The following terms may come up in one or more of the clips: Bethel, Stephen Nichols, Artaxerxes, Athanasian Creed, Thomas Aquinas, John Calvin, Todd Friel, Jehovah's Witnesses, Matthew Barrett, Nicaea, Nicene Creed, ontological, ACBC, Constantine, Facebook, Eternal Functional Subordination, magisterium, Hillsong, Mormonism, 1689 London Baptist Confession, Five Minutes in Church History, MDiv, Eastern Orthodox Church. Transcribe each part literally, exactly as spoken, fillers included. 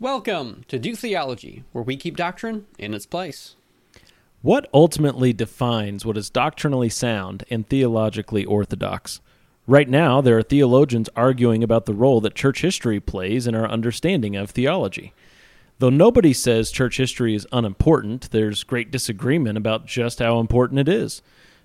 Welcome to Do Theology, where we keep doctrine in its place. What ultimately defines what is doctrinally sound and theologically orthodox? Right now, there are theologians arguing about the role that church history plays in our understanding of theology. Though nobody says church history is unimportant, there's great disagreement about just how important it is.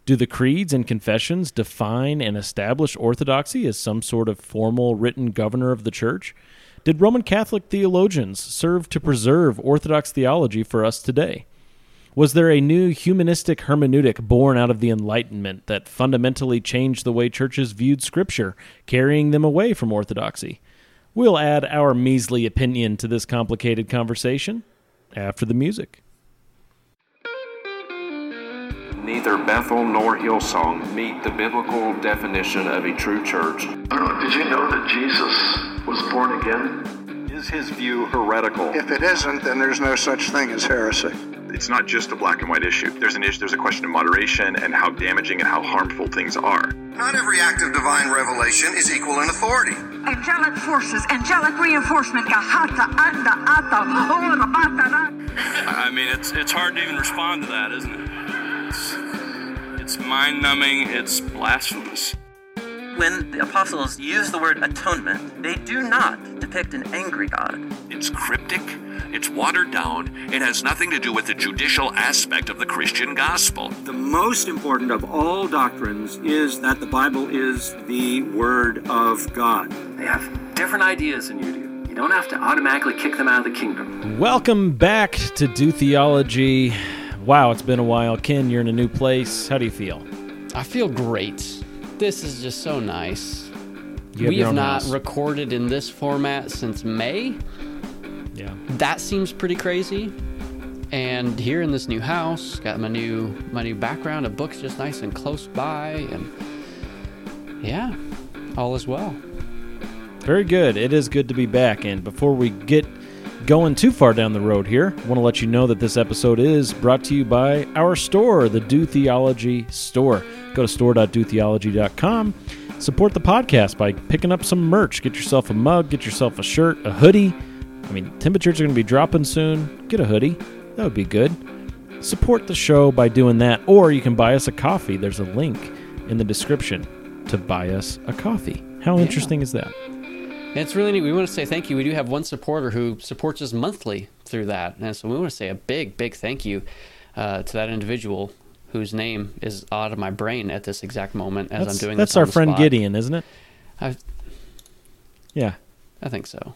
Do the creeds and confessions define and establish orthodoxy as some sort of formal written governor of the church? Did Roman Catholic theologians serve to preserve Orthodox theology for us today? Was there a new humanistic hermeneutic born out of the Enlightenment that fundamentally changed the way churches viewed Scripture, carrying them away from orthodoxy? We'll add our measly opinion to this complicated conversation after the music. Neither Bethel nor Hillsong meet the biblical definition of a true church. Did you know that Jesus was born again? Is his view heretical? If it isn't, then there's no such thing as heresy. It's not just a black and white issue. There's an issue. There's a question of moderation and how damaging and how harmful things are. Not every act of divine revelation is equal in authority. Angelic forces, angelic reinforcement. I mean, it's it's hard to even respond to that, isn't it? It's mind-numbing, it's blasphemous. When the apostles use the word atonement, they do not depict an angry God. It's cryptic, it's watered down, it has nothing to do with the judicial aspect of the Christian gospel. The most important of all doctrines is that the Bible is the Word of God. They have different ideas than you do. You don't have to automatically kick them out of the kingdom. Welcome back to Do Theology. Wow, it's been a while. Ken, you're in a new place. How do you feel? I feel great. This is just so nice. You have we have not house. recorded in this format since May. Yeah. That seems pretty crazy. And here in this new house, got my new my new background, a book's just nice and close by, and yeah, all is well. Very good. It is good to be back. And before we get going too far down the road here, I want to let you know that this episode is brought to you by our store, the Do Theology store. Go to store dot do theology dot com. Support the podcast by picking up some merch. Get yourself a mug, get yourself a shirt, a hoodie. I mean, temperatures are going to be dropping soon. Get a hoodie. That would be good. Support the show by doing that, or you can buy us a coffee. There's a link in the description to buy us a coffee. How yeah. interesting is that? It's really neat. We want to say thank you. We do have one supporter who supports us monthly through that. And so we want to say a big, big thank you uh, to that individual whose name is out of my brain at this exact moment as that's, I'm doing that's this That's our friend spot. Gideon, isn't it? I, yeah. I think so.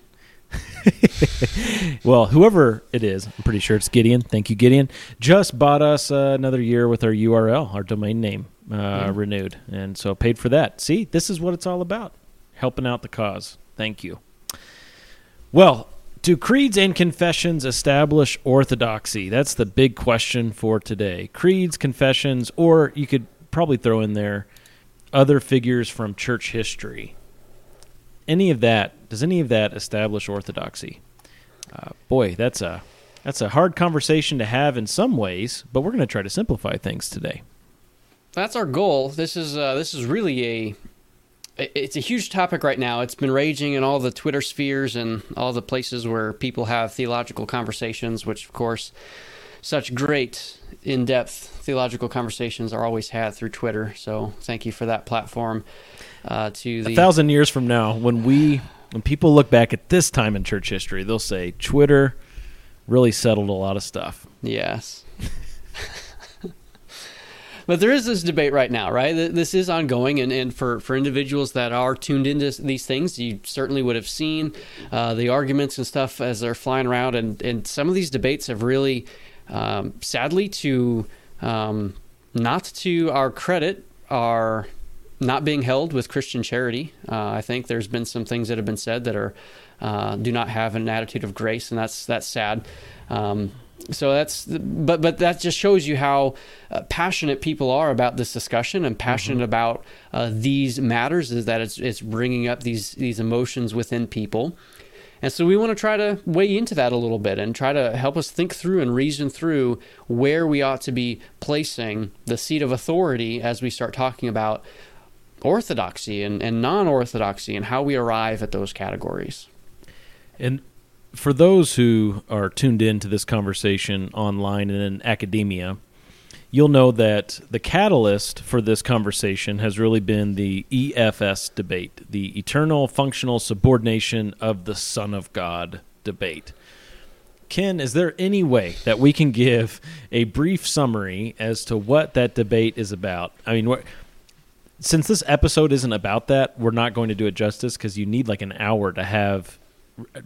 Well, whoever it is, I'm pretty sure it's Gideon. Thank you, Gideon. Just bought us uh, another year with our U R L, our domain name, uh, yeah. renewed. And so paid for that. See, this is what it's all about, helping out the cause. Thank you. Well, do creeds and confessions establish orthodoxy? That's the big question for today. Creeds, confessions, or you could probably throw in there other figures from church history. Any of that, does any of that establish orthodoxy? Uh, boy, that's a that's a hard conversation to have in some ways, but we're going to try to simplify things today. That's our goal. This is uh, this is really a... It's a huge topic right now. It's been raging in all the Twitter spheres and all the places where people have theological conversations, which, of course, such great in-depth theological conversations are always had through Twitter. So thank you for that platform. Uh, to the... A thousand years from now, when we, when people look back at this time in church history, they'll say, Twitter really settled a lot of stuff. Yes. But there is this debate right now, right? This is ongoing, and, and for, for individuals that are tuned into these things, you certainly would have seen uh, the arguments and stuff as they're flying around, and, and some of these debates have really, um, sadly, to um, not to our credit, are not being held with Christian charity. Uh, I think there's been some things that have been said that are uh, do not have an attitude of grace, and that's that's sad. Um So that's, but but that just shows you how uh, passionate people are about this discussion and passionate mm-hmm. about uh, these matters. Is that it's it's bringing up these these emotions within people, and so we want to try to weigh into that a little bit and try to help us think through and reason through where we ought to be placing the seat of authority as we start talking about orthodoxy and, and non-orthodoxy and how we arrive at those categories. And for those who are tuned in to this conversation online and in academia, you'll know that the catalyst for this conversation has really been the E F S debate, the Eternal Functional Subordination of the Son of God debate. Ken, is there any way that we can give a brief summary as to what that debate is about? I mean, what... Since this episode isn't about that, we're not going to do it justice because you need like an hour to have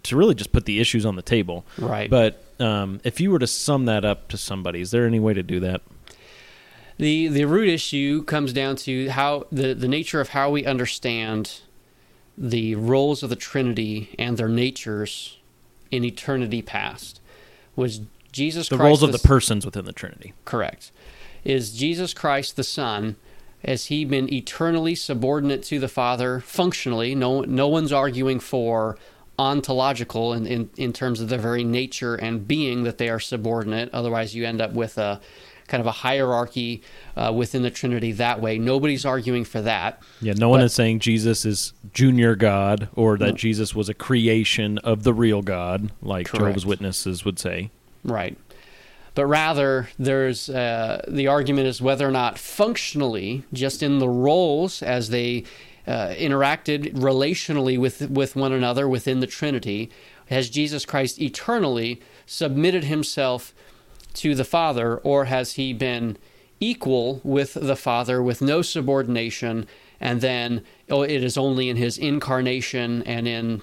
to really just put the issues on the table. Right. But um, if you were to sum that up to somebody, is there any way to do that? The the root issue comes down to how the, the nature of how we understand the roles of the Trinity and their natures in eternity past. Was Jesus Christ the roles of the persons within the Trinity? Correct. Is Jesus Christ the Son? Has he been eternally subordinate to the Father functionally? No, no one's arguing for ontological in, in, in terms of their very nature and being that they are subordinate. Otherwise, you end up with a kind of a hierarchy uh, within the Trinity that way. Nobody's arguing for that. Yeah, no one but, is saying Jesus is junior God or that no. Jesus was a creation of the real God, like correct. Jehovah's Witnesses would say. Right. But rather, there's uh, the argument is whether or not functionally, just in the roles as they uh, interacted relationally with, with one another within the Trinity, has Jesus Christ eternally submitted himself to the Father, or has he been equal with the Father with no subordination, and then oh, it is only in his incarnation and in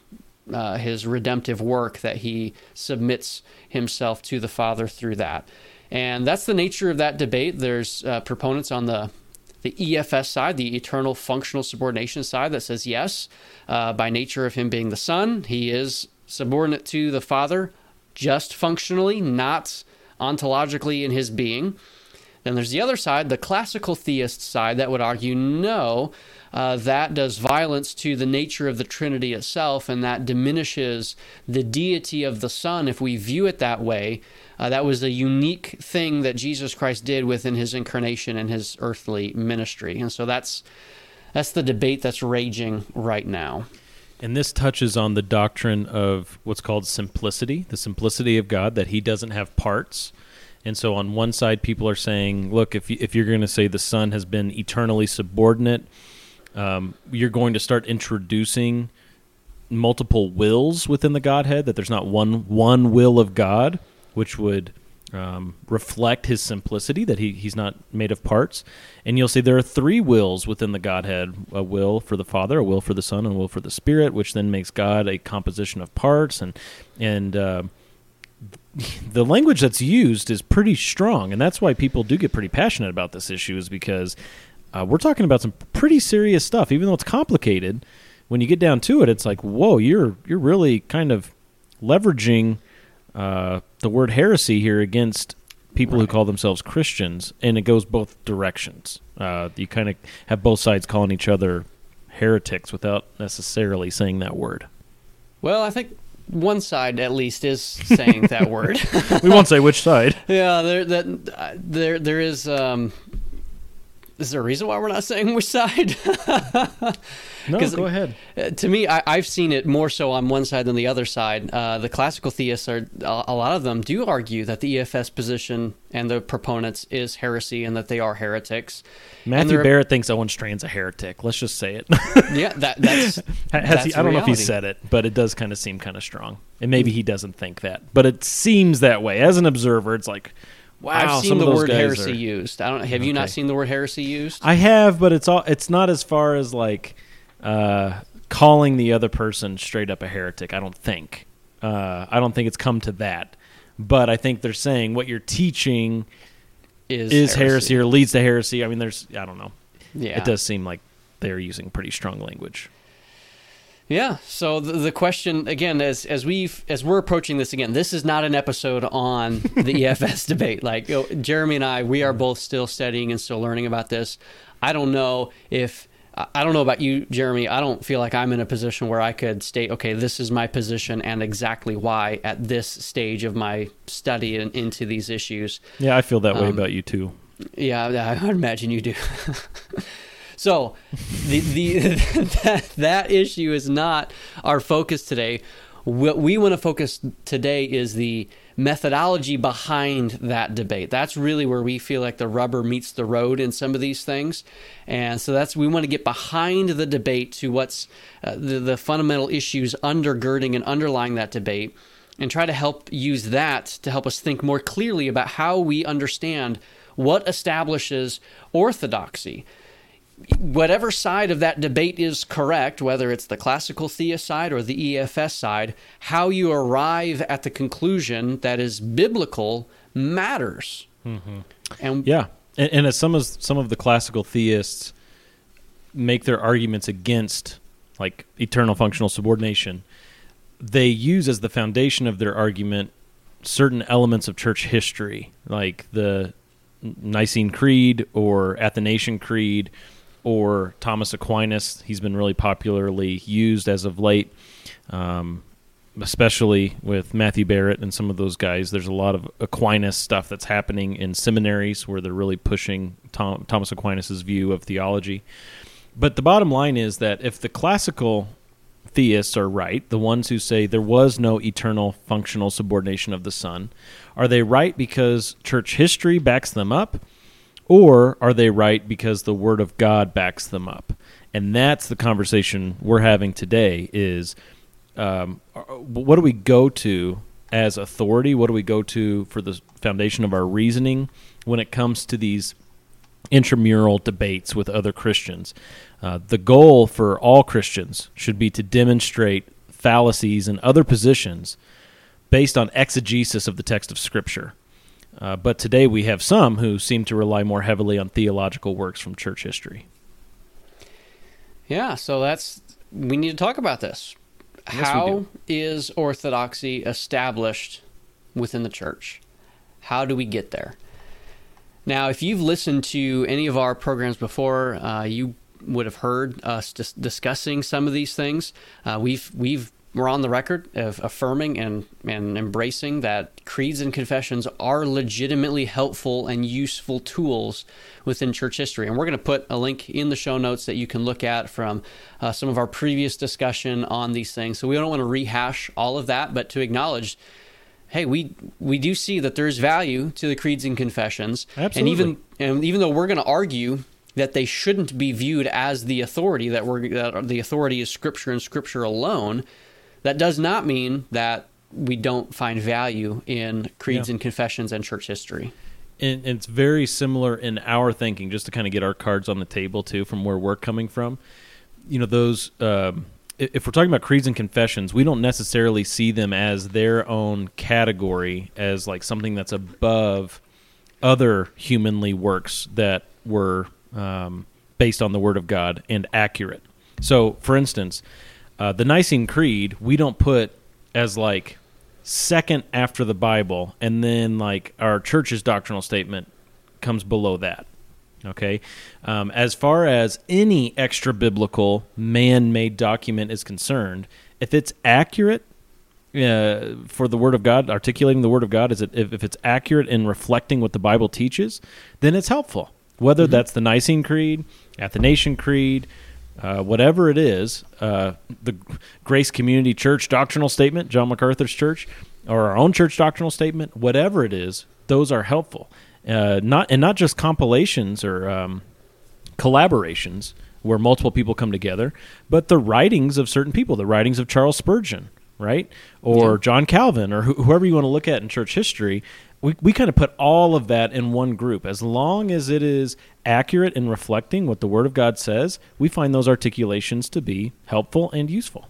Uh, his redemptive work that he submits himself to the Father through that. And that's the nature of that debate. There's uh, proponents on the the E F S side, the eternal functional subordination side, that says yes, uh, by nature of him being the Son, he is subordinate to the Father just functionally, not ontologically in his being. Then there's the other side, the classical theist side, that would argue no, Uh, that does violence to the nature of the Trinity itself, and that diminishes the deity of the Son if we view it that way. Uh, that was a unique thing that Jesus Christ did within his incarnation and his earthly ministry. And so that's that's the debate that's raging right now. And this touches on the doctrine of what's called simplicity, the simplicity of God, that he doesn't have parts. And so on one side, people are saying, look, if, you, if you're going to say the Son has been eternally subordinate, Um, you're going to start introducing multiple wills within the Godhead, that there's not one one will of God, which would um, reflect his simplicity, that he, he's not made of parts. And you'll see there are three wills within the Godhead, a will for the Father, a will for the Son, and a will for the Spirit, which then makes God a composition of parts. And, and uh, the language that's used is pretty strong, and that's why people do get pretty passionate about this issue, is because... Uh, we're talking about some pretty serious stuff, even though it's complicated. When you get down to it, it's like, whoa, you're you're really kind of leveraging uh, the word heresy here against people right. who call themselves Christians, and it goes both directions. Uh, you kind of have both sides calling each other heretics without necessarily saying that word. Well, I think one side, at least, is saying that word. We won't say which side. Yeah, there, that, there, there is... Um... Is there a reason why we're not saying which side? No, go ahead. To me, I, I've seen it more so on one side than the other side. Uh, the classical theists, are a lot of them do argue that the E F S position and the proponents is heresy and that they are heretics. Matthew Barrett thinks Owen Strand's a heretic. Let's just say it. yeah, that, that's, Has that's he, I don't reality. know if he said it, but it does kind of seem kind of strong. And maybe he doesn't think that, but it seems that way. As an observer, it's like... Wow, I've seen the word heresy are... used. I don't. Have okay. you not seen the word heresy used? I have, but it's all. It's not as far as like uh, calling the other person straight up a heretic. I don't think. Uh, I don't think it's come to that. But I think they're saying what you're teaching is, is heresy. heresy or leads to heresy. I mean, there's. I don't know. Yeah, it does seem like they're using pretty strong language. Yeah. So the, the question again, as as we've as we're approaching this again, this is not an episode on the E F S debate. Like you know, Jeremy and I, we are both still studying and still learning about this. I don't know if I don't know about you, Jeremy. I don't feel like I'm in a position where I could state, okay, this is my position and exactly why at this stage of my study and into these issues. Yeah, I feel that um, way about you too. Yeah, I imagine you do. So the, the that, that issue is not our focus today. What we want to focus today is the methodology behind that debate. That's really where we feel like the rubber meets the road in some of these things. And so that's, we want to get behind the debate to what's uh, the, the fundamental issues undergirding and underlying that debate, and try to help use that to help us think more clearly about how we understand what establishes orthodoxy. Whatever side of that debate is correct, whether it's the classical theist side or the E F S side, how you arrive at the conclusion that is biblical matters. Mm-hmm. And yeah, and, and as some of some of the classical theists make their arguments against, like, eternal functional subordination, they use as the foundation of their argument certain elements of church history, like the Nicene Creed or Athanasian Creed or Thomas Aquinas. He's been really popularly used as of late, um, especially with Matthew Barrett and some of those guys. There's a lot of Aquinas stuff that's happening in seminaries where they're really pushing Tom, Thomas Aquinas' view of theology. But the bottom line is that if the classical theists are right, the ones who say there was no eternal functional subordination of the Son, are they right because church history backs them up, or are they right because the Word of God backs them up? And that's the conversation we're having today is, um, what do we go to as authority? What do we go to for the foundation of our reasoning when it comes to these intramural debates with other Christians? Uh, the goal for all Christians should be to demonstrate fallacies and other positions based on exegesis of the text of Scripture. Uh, but today we have some who seem to rely more heavily on theological works from church history. Yeah, so that's we need to talk about this. Yes, how is orthodoxy established within the church? How do we get there? Now, if you've listened to any of our programs before, uh, you would have heard us dis- discussing some of these things. Uh, we've we've we're on the record of affirming and, and embracing that creeds and confessions are legitimately helpful and useful tools within church history. And we're going to put a link in the show notes that you can look at from uh, some of our previous discussion on these things. So we don't want to rehash all of that, but to acknowledge, hey, we we do see that there's value to the creeds and confessions. Absolutely. And even and even though we're going to argue that they shouldn't be viewed as the authority, that we're that the authority is Scripture and Scripture alone, that does not mean that we don't find value in creeds yeah. and confessions and church history. And, and it's very similar in our thinking, just to kind of get our cards on the table too, from where we're coming from. You know, those. Um, If we're talking about creeds and confessions, we don't necessarily see them as their own category, as like something that's above other humanly works that were um, based on the Word of God and accurate. So, for instance, uh, the Nicene Creed, we don't put as like second after the Bible, and then like our church's doctrinal statement comes below that. Okay, um, as far as any extra-biblical, man-made document is concerned, if it's accurate uh, for the Word of God, articulating the Word of God, is it, if, if it's accurate in reflecting what the Bible teaches, then it's helpful. Whether mm-hmm. that's the Nicene Creed, Athanasian Creed, uh, whatever it is, uh, the Grace Community Church doctrinal statement, John MacArthur's church, or our own church doctrinal statement, whatever it is, those are helpful. Uh, not and not just compilations or um, collaborations where multiple people come together, but the writings of certain people, the writings of Charles Spurgeon, right, or yeah. John Calvin, or wh- whoever you want to look at in church history. We we kind of put all of that in one group. As long as it is accurate in reflecting what the Word of God says, we find those articulations to be helpful and useful.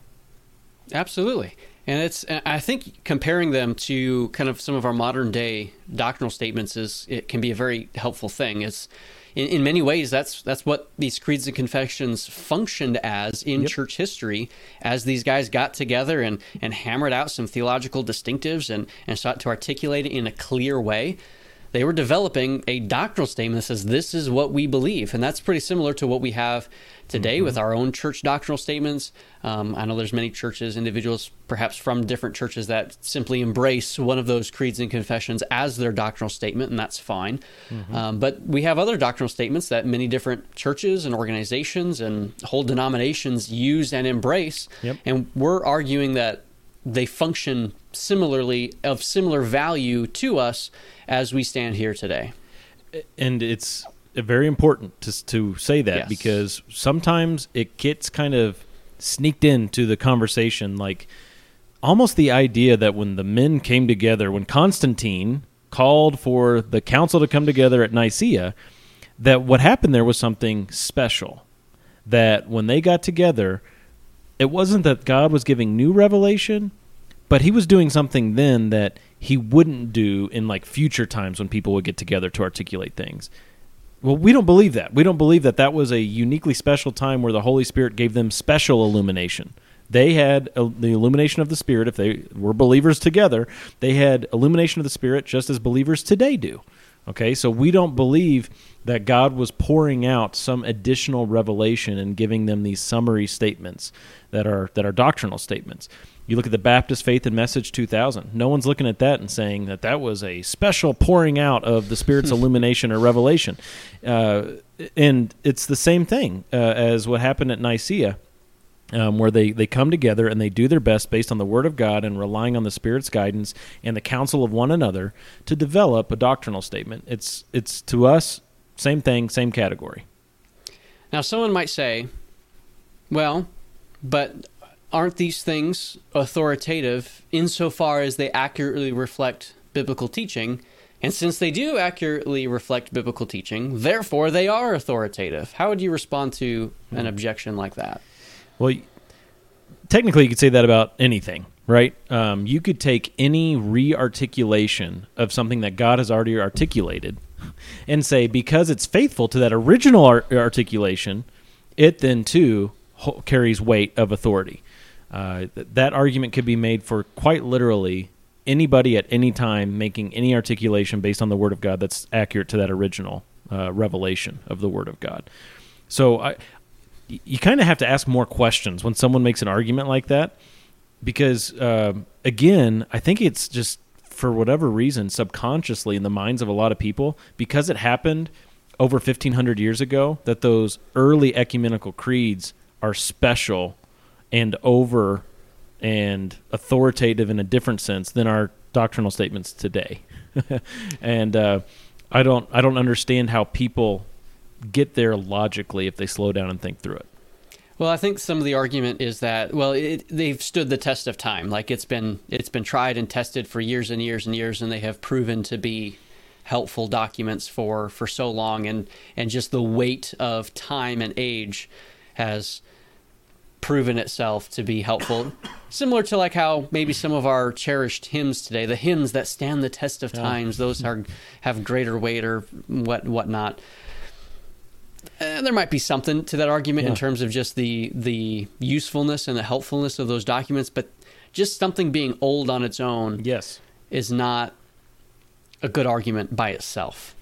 Absolutely. And it's, I think comparing them to kind of some of our modern day doctrinal statements is, it can be a very helpful thing. It's in, in many ways, that's that's what these creeds and confessions functioned as in yep. church history, as these guys got together and, and hammered out some theological distinctives and, and sought to articulate it in a clear way. They were developing a doctrinal statement that says, this is what we believe. And that's pretty similar to what we have today mm-hmm. with our own church doctrinal statements. Um, I know there's many churches, individuals perhaps from different churches that simply embrace one of those creeds and confessions as their doctrinal statement, and that's fine. Mm-hmm. Um, but we have other doctrinal statements that many different churches and organizations and whole denominations use and embrace. Yep. And we're arguing that they function similarly, of similar value to us as we stand here today. And it's very important to to say that, yes, because sometimes it gets kind of sneaked into the conversation, like almost the idea that when the men came together, when Constantine called for the council to come together at Nicaea, that what happened there was something special. That when they got together, it wasn't that God was giving new revelation, but he was doing something then that he wouldn't do in like future times when people would get together to articulate things. Well, we don't believe that. We don't believe that that was a uniquely special time where the Holy Spirit gave them special illumination. They had the illumination of the Spirit. If they were believers together, they had illumination of the Spirit just as believers today do. Okay, so we don't believe that God was pouring out some additional revelation and giving them these summary statements that are that are doctrinal statements. You look at the Baptist Faith and Message two thousand. No one's looking at that and saying that that was a special pouring out of the Spirit's illumination or revelation. Uh, and it's the same thing uh, as what happened at Nicaea, um, where they, they come together and they do their best based on the Word of God and relying on the Spirit's guidance and the counsel of one another to develop a doctrinal statement. It's, it's to us, same thing, same category. Now, someone might say, well, but aren't these things authoritative insofar as they accurately reflect biblical teaching? And since they do accurately reflect biblical teaching, therefore they are authoritative. How would you respond to an objection like that? Well, technically you could say that about anything, right? Um, you could take any re-articulation of something that God has already articulated and say, because it's faithful to that original art- articulation, it then too ho- carries weight of authority. Uh, th- that argument could be made for quite literally anybody at any time making any articulation based on the Word of God that's accurate to that original uh, revelation of the Word of God. So I, you kind of have to ask more questions when someone makes an argument like that, because uh, again, I think it's just, for whatever reason, subconsciously in the minds of a lot of people, because it happened over fifteen hundred years ago, that those early ecumenical creeds are special and over and authoritative in a different sense than our doctrinal statements today. And uh, I don't, I don't understand how people get there logically if they slow down and think through it. Well, I think some of the argument is that, well, it, they've stood the test of time. Like it's been it's been tried and tested for years and years and years, and they have proven to be helpful documents for, for so long, and, and just the weight of time and age has proven itself to be helpful. Similar to like how maybe some of our cherished hymns today, the hymns that stand the test of times, yeah, those are have greater weight or what whatnot. And there might be something to that argument, yeah, in terms of just the the usefulness and the helpfulness of those documents, but just something being old on its own, yes, is not a good argument by itself.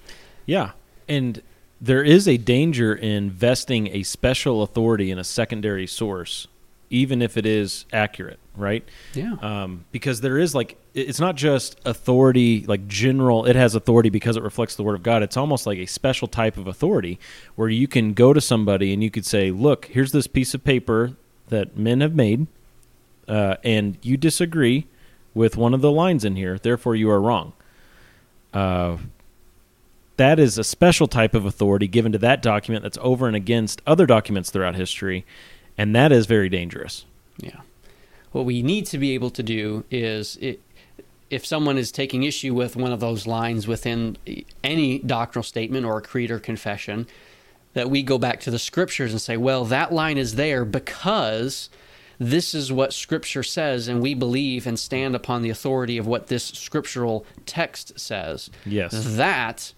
Yeah, and there is a danger in vesting a special authority in a secondary source, even if it is accurate, right? Yeah. Um, because there is like, it's not just authority, like general, it has authority because it reflects the Word of God. It's almost like a special type of authority where you can go to somebody and you could say, look, here's this piece of paper that men have made, uh, and you disagree with one of the lines in here, therefore you are wrong. Uh, that is a special type of authority given to that document that's over and against other documents throughout history, and that is very dangerous. Yeah. What we need to be able to do is, it, if someone is taking issue with one of those lines within any doctrinal statement or a creed or confession, that we go back to the Scriptures and say, well, that line is there because this is what Scripture says, and we believe and stand upon the authority of what this scriptural text says. Yes. That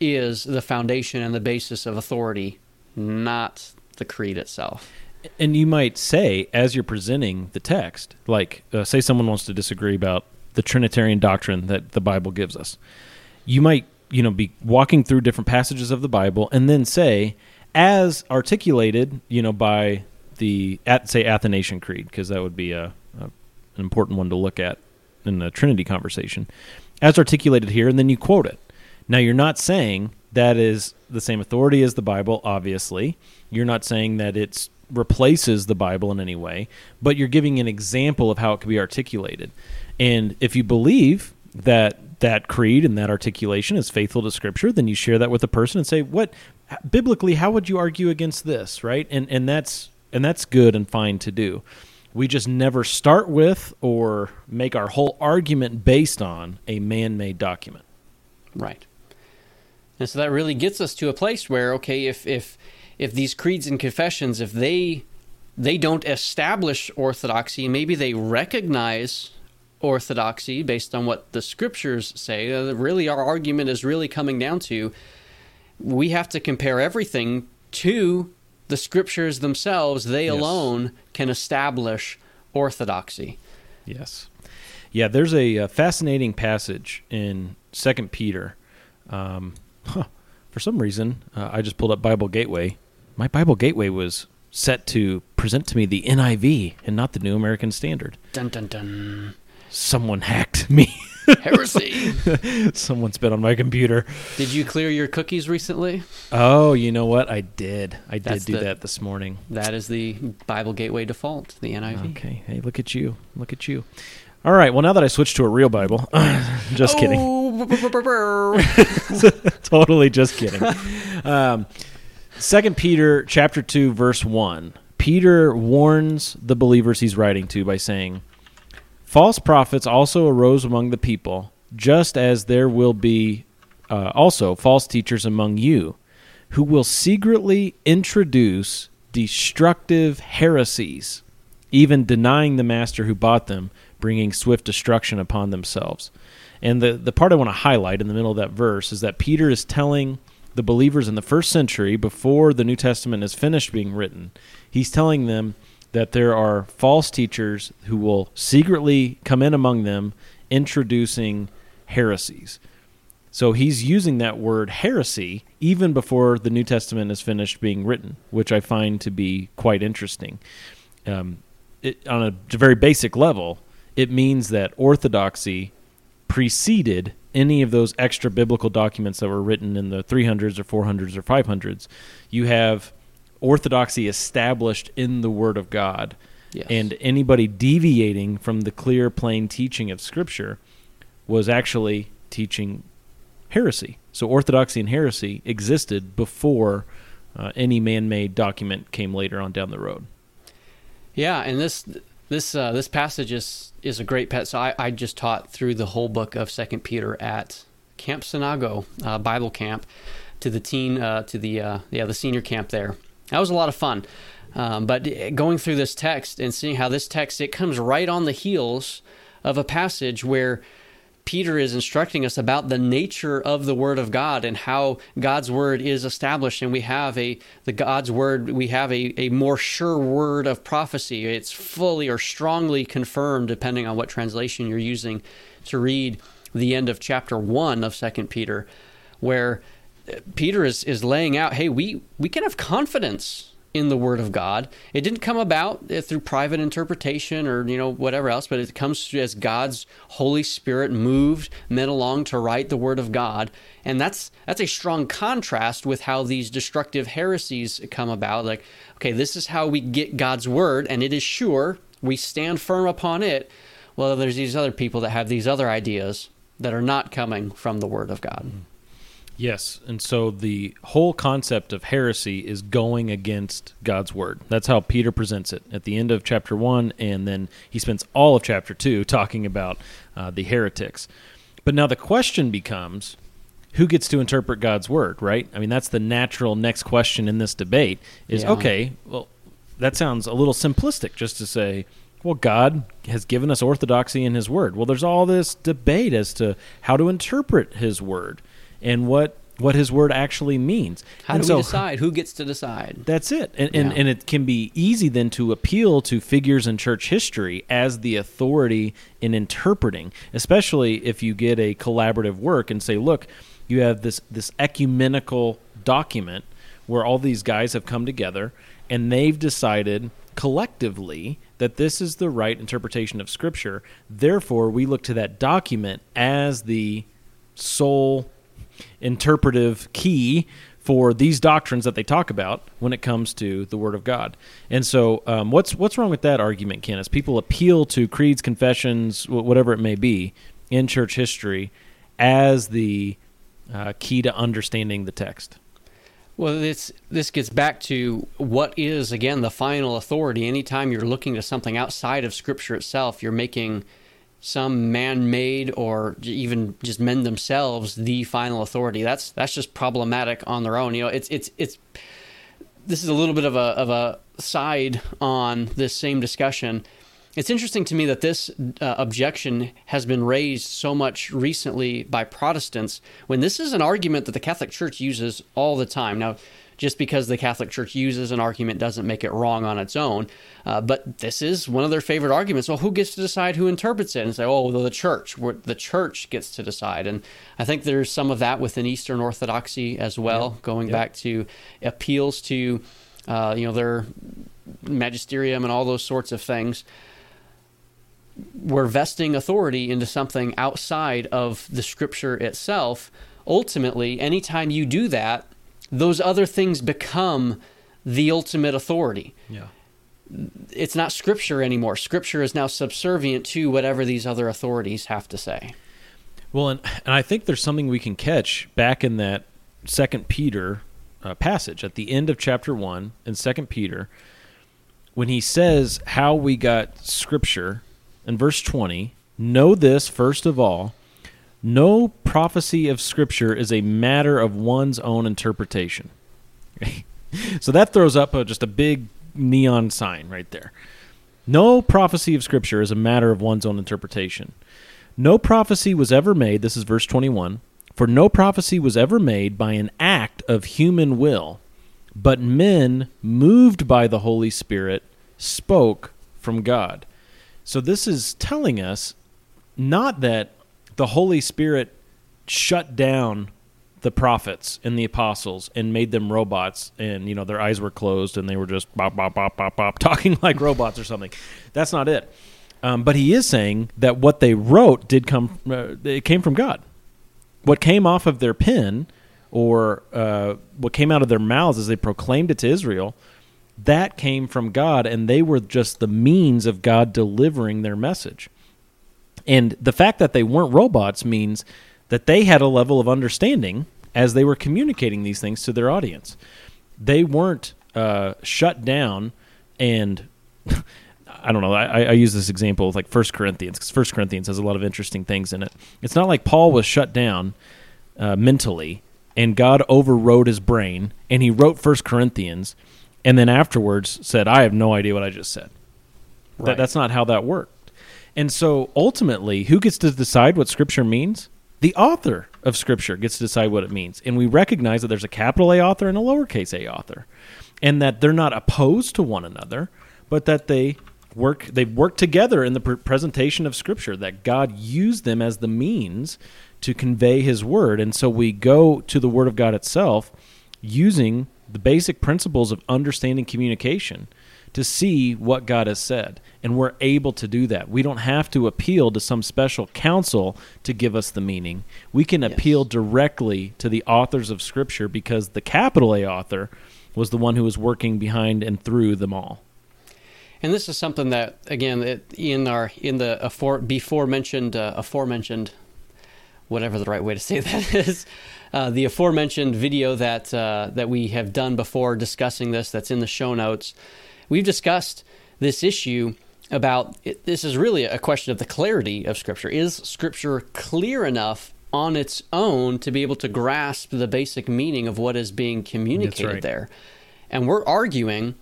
is the foundation and the basis of authority, not the creed itself. And you might say, as you're presenting the text, like uh, say someone wants to disagree about the Trinitarian doctrine that the Bible gives us, you might, you know, be walking through different passages of the Bible and then say, as articulated, you know, by the, at, say, Athanasian Creed, because that would be a, a, an important one to look at in the Trinity conversation, as articulated here, and then you quote it. Now, you're not saying that is the same authority as the Bible, obviously. You're not saying that it's replaces the Bible in any way, but you're giving an example of how it could be articulated. And if you believe that that creed and that articulation is faithful to Scripture, then you share that with the person and say, what biblically, how would you argue against this, right? And and that's and that's good and fine to do. We just never start with or make our whole argument based on a man-made document. Right. And so that really gets us to a place where, okay, if if if these creeds and confessions, if they they don't establish orthodoxy, maybe they recognize orthodoxy based on what the Scriptures say, really our argument is really coming down to, we have to compare everything to the Scriptures themselves. They yes. alone can establish orthodoxy. Yes. Yeah, there's a fascinating passage in Second Peter. Um, huh, for some reason, uh, I just pulled up Bible Gateway. My Bible Gateway was set to present to me the N I V and not the New American Standard. Dun, dun, dun. Someone hacked me. Heresy. Someone's been on my computer. Did you clear your cookies recently? Oh, you know what? I did. I That's did do the, that this morning. That is the Bible Gateway default, the N I V. Okay. Hey, look at you. Look at you. All right. Well, now that I switched to a real Bible, just oh, kidding. Totally just kidding. Um, Second Peter chapter two, verse one. Peter warns the believers he's writing to by saying, false prophets also arose among the people, just as there will be uh, also false teachers among you, who will secretly introduce destructive heresies, even denying the master who bought them, bringing swift destruction upon themselves. And the, the part I want to highlight in the middle of that verse is that Peter is telling the believers in the first century, before the New Testament is finished being written, he's telling them that there are false teachers who will secretly come in among them, introducing heresies. So he's using that word heresy even before the New Testament is finished being written, which I find to be quite interesting. Um, it, on a very basic level, it means that orthodoxy preceded any of those extra biblical documents that were written in the three hundreds or four hundreds or five hundreds. You have orthodoxy established in the Word of God, yes. and anybody deviating from the clear, plain teaching of Scripture was actually teaching heresy. So orthodoxy and heresy existed before uh, any man-made document came later on down the road. Yeah, and this this uh, this passage is is a great passage. So I, I just taught through the whole book of Second Peter at Camp Sinago uh, Bible Camp to the teen uh, to the uh, yeah the senior camp there. That was a lot of fun, um, but going through this text and seeing how this text, it comes right on the heels of a passage where Peter is instructing us about the nature of the Word of God and how God's Word is established, and we have a the God's Word, we have a, a more sure word of prophecy. It's fully or strongly confirmed, depending on what translation you're using, to read the end of chapter one of Second Peter, where Peter is, is laying out, hey, we, we can have confidence in the Word of God. It didn't come about through private interpretation or, you know, whatever else, but it comes as God's Holy Spirit moved men along to write the Word of God. And that's that's a strong contrast with how these destructive heresies come about. Like, okay, this is how we get God's Word, and it is sure. We stand firm upon it. Well, there's these other people that have these other ideas that are not coming from the Word of God. Mm-hmm. Yes, and so the whole concept of heresy is going against God's Word. That's how Peter presents it at the end of chapter one, and then he spends all of chapter two talking about uh, the heretics. But now the question becomes, who gets to interpret God's Word, right? I mean, that's the natural next question in this debate is, yeah. okay, well, that sounds a little simplistic just to say, well, God has given us orthodoxy in His Word. Well, there's all this debate as to how to interpret His Word and what, what His Word actually means. How and do so, we decide? Who gets to decide? That's it. And, yeah. and and it can be easy then to appeal to figures in church history as the authority in interpreting, especially if you get a collaborative work and say, look, you have this, this ecumenical document where all these guys have come together and they've decided collectively that this is the right interpretation of Scripture. Therefore, we look to that document as the sole interpretive key for these doctrines that they talk about when it comes to the Word of God. And so um, what's what's wrong with that argument, Ken? Is people appeal to creeds, confessions, whatever it may be, in church history as the uh, key to understanding the text? Well, this, this gets back to what is, again, the final authority. Anytime you're looking to something outside of Scripture itself, you're making some man-made or even just men themselves the final authority. That's that's just problematic on their own. You know, it's it's it's. This is a little bit of a of a side on this same discussion. It's interesting to me that this uh, objection has been raised so much recently by Protestants, when this is an argument that the Catholic Church uses all the time. Now, just because the Catholic Church uses an argument doesn't make it wrong on its own. Uh, but this is one of their favorite arguments. Well, who gets to decide who interprets it? And say, oh, well, the church. The church gets to decide. And I think there's some of that within Eastern Orthodoxy as well, yeah. going yeah. back to appeals to uh, you know, their magisterium and all those sorts of things. We're vesting authority into something outside of the Scripture itself. Ultimately, anytime you do that, those other things become the ultimate authority. Yeah. It's not Scripture anymore. Scripture is now subservient to whatever these other authorities have to say. Well, and, and I think there's something we can catch back in that Second Peter uh, passage at the end of chapter one in Second Peter, when he says how we got Scripture in verse twenty, know this first of all, no prophecy of Scripture is a matter of one's own interpretation. So that throws up a, just a big neon sign right there. No prophecy of Scripture is a matter of one's own interpretation. No prophecy was ever made, this is verse twenty-one, for no prophecy was ever made by an act of human will, but men moved by the Holy Spirit spoke from God. So this is telling us not that the Holy Spirit shut down the prophets and the apostles and made them robots, and you know their eyes were closed and they were just bop, bop, bop, bop, bop, talking like robots or something. That's not it. Um, but he is saying that what they wrote did come; uh, it came from God. What came off of their pen, or uh, what came out of their mouths as they proclaimed it to Israel, that came from God, and they were just the means of God delivering their message. And the fact that they weren't robots means that they had a level of understanding as they were communicating these things to their audience. They weren't uh, shut down and, I don't know, I, I use this example with like First Corinthians, because First Corinthians has a lot of interesting things in it. It's not like Paul was shut down uh, mentally and God overrode his brain and he wrote First Corinthians and then afterwards said, I have no idea what I just said. Right. That, that's not how that worked. And so, ultimately, who gets to decide what Scripture means? The author of Scripture gets to decide what it means. And we recognize that there's a capital A author and a lowercase a author, and that they're not opposed to one another, but that they work they work together in the pre- presentation of Scripture, that God used them as the means to convey His Word. And so we go to the Word of God itself using the basic principles of understanding communication to see what God has said, and we're able to do that. We don't have to appeal to some special counsel to give us the meaning. We can yes. appeal directly to the authors of Scripture because the capital A author was the one who was working behind and through them all. And this is something that, again, it, in our in the afore, before mentioned, uh, aforementioned, whatever the right way to say that is, uh, the aforementioned video that uh, that we have done before discussing this, that's in the show notes. We've discussed this issue about, it, this is really a question of the clarity of Scripture. Is Scripture clear enough on its own to be able to grasp the basic meaning of what is being communicated right. there? And we're arguing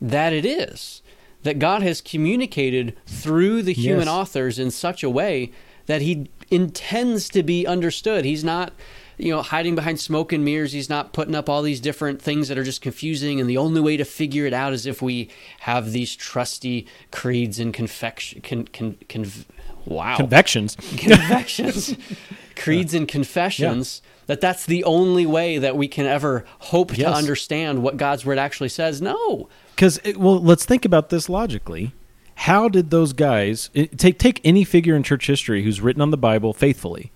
that it is, that God has communicated through the human yes. authors in such a way that He intends to be understood. He's not... you know, hiding behind smoke and mirrors. He's not putting up all these different things that are just confusing, and the only way to figure it out is if we have these trusty creeds and confection, con, con, con, wow. Convections. Convections. creeds yeah. and confessions, yeah. that that's the only way that we can ever hope yes. to understand what God's Word actually says. No. Because, well, let's think about this logically. How did those guys, take take any figure in church history who's written on the Bible faithfully,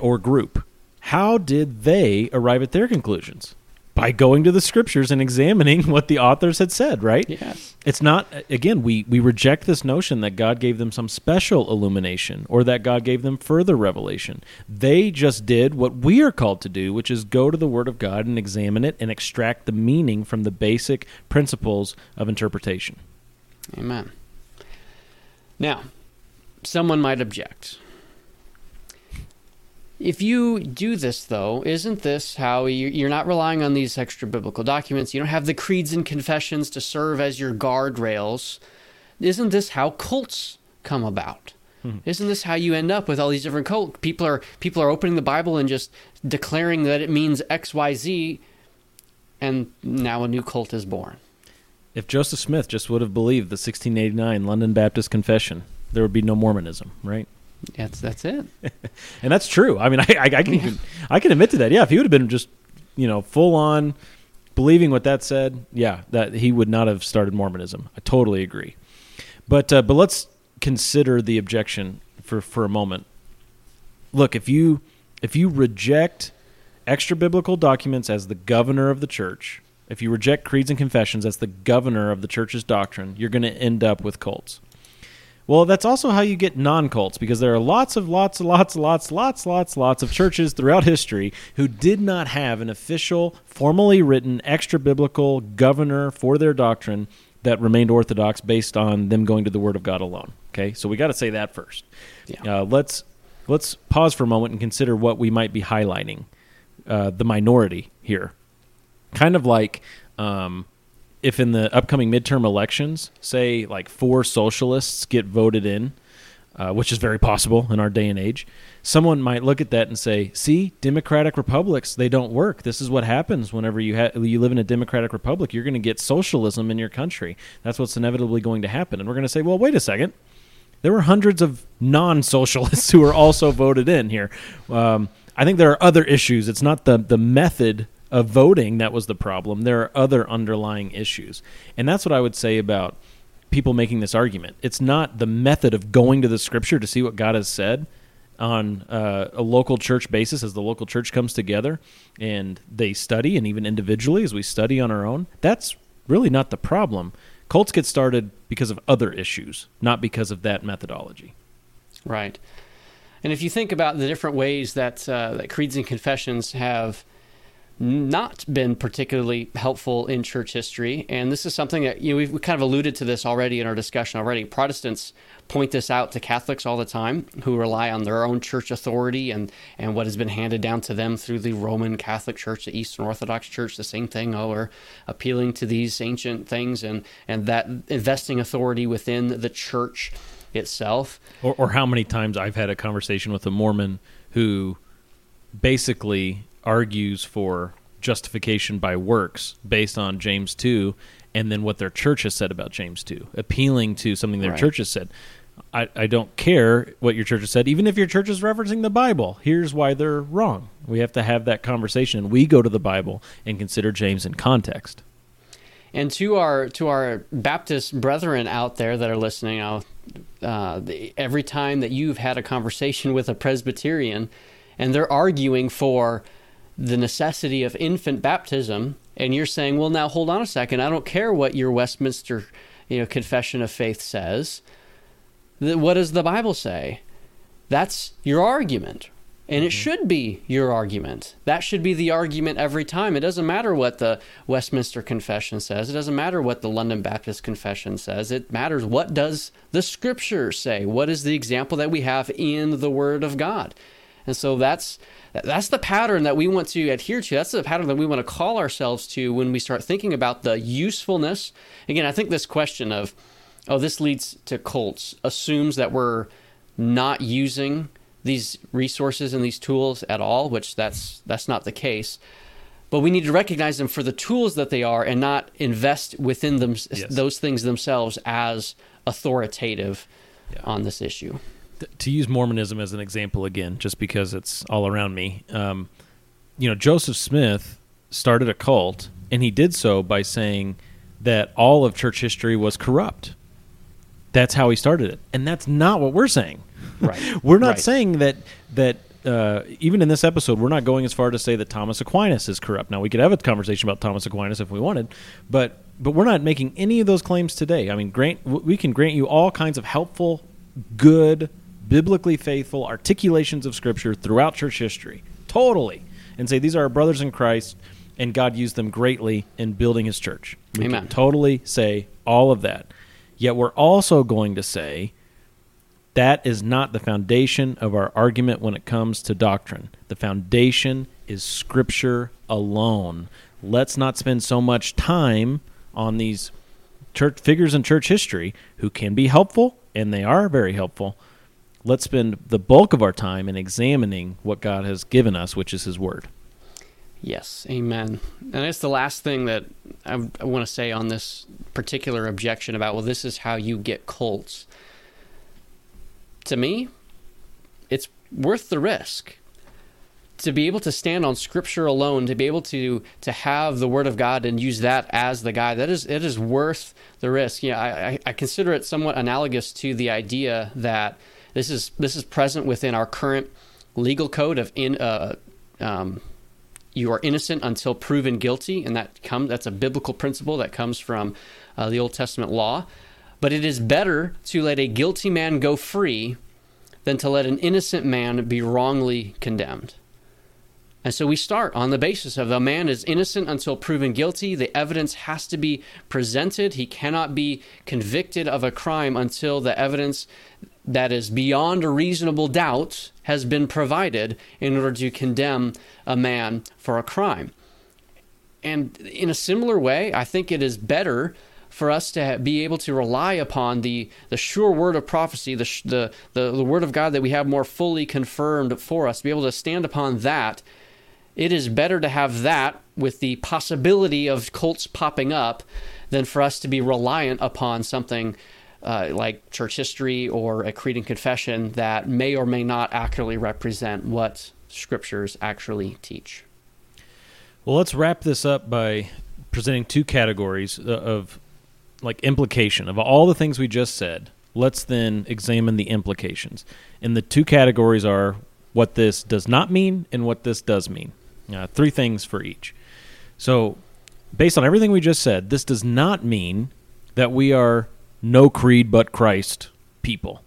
or group, how did they arrive at their conclusions? by going to the scriptures and examining what the authors had said, right? Yes. It's not, again, we, we reject this notion that God gave them some special illumination or that God gave them further revelation. They just did what we are called to do, which is go to the Word of God and examine it and extract the meaning from the basic principles of interpretation. Amen. Now, someone might object. If you do this, though, isn't this how you, you're not relying on these extra biblical documents? You don't have the creeds and confessions to serve as your guardrails. Isn't this how cults come about? Hmm. Isn't this how you end up with all these different cults? People are people are opening the Bible and just declaring that it means X, Y, Z, and now a new cult is born. If Joseph Smith just would have believed the sixteen eighty-nine London Baptist Confession, there would be no Mormonism, right? That's that's it, and that's true. I mean, I, I, I can yeah. I can admit to that. Yeah, if he would have been just you know full on believing what that said, yeah, that he would not have started Mormonism. I totally agree. But uh, but let's consider the objection for, for a moment. Look, if you if you reject extra biblical documents as the governor of the church, if you reject creeds and confessions as the governor of the church's doctrine, you're going to end up with cults. Well, that's also how you get non-cults, because there are lots of lots and lots and lots lots lots lots of churches throughout history who did not have an official, formally written, extra-biblical governor for their doctrine that remained orthodox based on them going to the Word of God alone. Okay, so we got to say that first. Yeah. Uh, let's let's pause for a moment and consider what we might be highlighting, uh, the minority here. Kind of like... Um, If in the upcoming midterm elections, say like four socialists get voted in, uh, which is very possible in our day and age, someone might look at that and say, see, democratic republics, they don't work. This is what happens whenever you ha- you live in a democratic republic. You're going to get socialism in your country. That's what's inevitably going to happen. And we're going to say, well, wait a second. There were hundreds of non-socialists who were also voted in here. Um, I think there are other issues. It's not the the method of voting that was the problem. There are other underlying issues. And that's what I would say about people making this argument. It's not the method of going to the Scripture to see what God has said on uh, a local church basis as the local church comes together and they study, and even individually as we study on our own. That's really not the problem. Cults get started because of other issues, not because of that methodology. Right. And if you think about the different ways that, uh, that creeds and confessions have not been particularly helpful in church history, and this is something that, you know, we've we kind of alluded to this already in our discussion already. Protestants point this out to Catholics all the time, who rely on their own church authority and, and what has been handed down to them through the Roman Catholic Church, the Eastern Orthodox Church, the same thing. Oh, we're appealing to these ancient things and, and that investing authority within the church itself. Or, or how many times I've had a conversation with a Mormon who basically argues for justification by works based on James two and then what their church has said about James two, appealing to something their right. church has said. I, I don't care what your church has said, even if your church is referencing the Bible. Here's why they're wrong. We have to have that conversation. We go to the Bible and consider James in context. And to our to our Baptist brethren out there that are listening, I'll, uh, the, every time that you've had a conversation with a Presbyterian and they're arguing for the necessity of infant baptism, and you're saying, well, now hold on a second, I don't care what your Westminster, you know, Confession of Faith says. What does the Bible say? That's your argument, and it should be your argument. That should be the argument every time. It doesn't matter what the Westminster Confession says. It doesn't matter what the London Baptist Confession says. It matters, what does the Scripture say? What is the example that we have in the Word of God? And so that's that's the pattern that we want to adhere to. That's the pattern that we want to call ourselves to when we start thinking about the usefulness. Again, I think this question of, oh, this leads to cults, assumes that we're not using these resources and these tools at all, which that's that's not the case. But we need to recognize them for the tools that they are and not invest within them, yes. those things themselves as authoritative yeah. on this issue. To use Mormonism as an example again, just because it's all around me, um, you know, Joseph Smith started a cult, and he did so by saying that all of church history was corrupt. That's how he started it, and that's not what we're saying. Right. We're not right. saying that that uh, even in this episode, we're not going as far to say that Thomas Aquinas is corrupt. Now, we could have a conversation about Thomas Aquinas if we wanted, but but we're not making any of those claims today. I mean, grant we can grant you all kinds of helpful, good, biblically faithful articulations of Scripture throughout church history, totally, and say these are our brothers in Christ, and God used them greatly in building his church. We Amen. Can totally say all of that. Yet we're also going to say that is not the foundation of our argument when it comes to doctrine. The foundation is Scripture alone. Let's not spend so much time on these church figures in church history who can be helpful, and they are very helpful. Let's spend the bulk of our time in examining what God has given us, which is his word. Yes, amen. And that's the last thing that I, I want to say on this particular objection about, well, this is how you get cults. To me, it's worth the risk. To be able to stand on Scripture alone, to be able to to have the Word of God and use that as the guide, that is, it is worth the risk. Yeah, you know, I, I consider it somewhat analogous to the idea that this is this is present within our current legal code of in uh um. You are innocent until proven guilty, and that comes. That's a biblical principle that comes from uh, the Old Testament law. But it is better to let a guilty man go free than to let an innocent man be wrongly condemned. And so we start on the basis of a man is innocent until proven guilty. The evidence has to be presented. He cannot be convicted of a crime until the evidence that is beyond a reasonable doubt has been provided in order to condemn a man for a crime. And in a similar way, I think it is better for us to be able to rely upon the, the sure word of prophecy, the, the, the, the word of God that we have more fully confirmed for us, to be able to stand upon that. It is better to have that with the possibility of cults popping up than for us to be reliant upon something Uh, like church history or a creed and confession that may or may not accurately represent what Scriptures actually teach. Well, let's wrap this up by presenting two categories of like implication. Of all the things we just said, let's then examine the implications. And the two categories are what this does not mean and what this does mean. Uh, three things for each. So based on everything we just said, this does not mean that we are no creed but Christ people.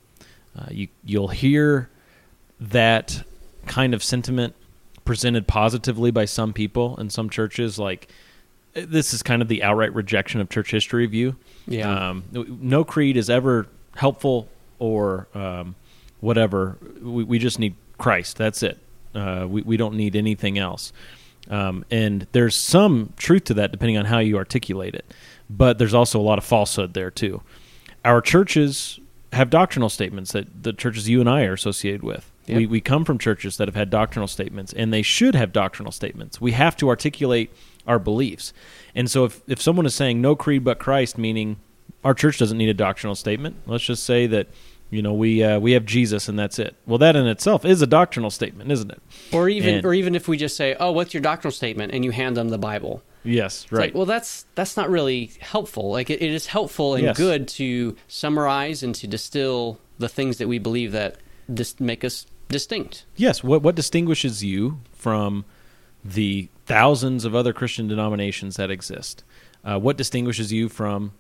Uh, you, you'll hear that kind of sentiment presented positively by some people in some churches. Like, this is kind of the outright rejection of church history view. Yeah. Um, no creed is ever helpful or um, whatever. We, we just need Christ. That's it. Uh, we, we don't need anything else. Um, and there's some truth to that depending on how you articulate it. But there's also a lot of falsehood there too. Our churches have doctrinal statements that the churches you and I are associated with. Yep. We we come from churches that have had doctrinal statements, and they should have doctrinal statements. We have to articulate our beliefs. And so if, if someone is saying no creed but Christ, meaning our church doesn't need a doctrinal statement, let's just say that, you know, we uh, we have Jesus and that's it. Well, that in itself is a doctrinal statement, isn't it? Or even and, or even if we just say, oh, what's your doctrinal statement? And you hand them the Bible. Yes, right. Like, well, that's that's not really helpful. Like, it, it is helpful and yes. good to summarize and to distill the things that we believe that dis- make us distinct. Yes, what what distinguishes you from the thousands of other Christian denominations that exist? Uh, what distinguishes you from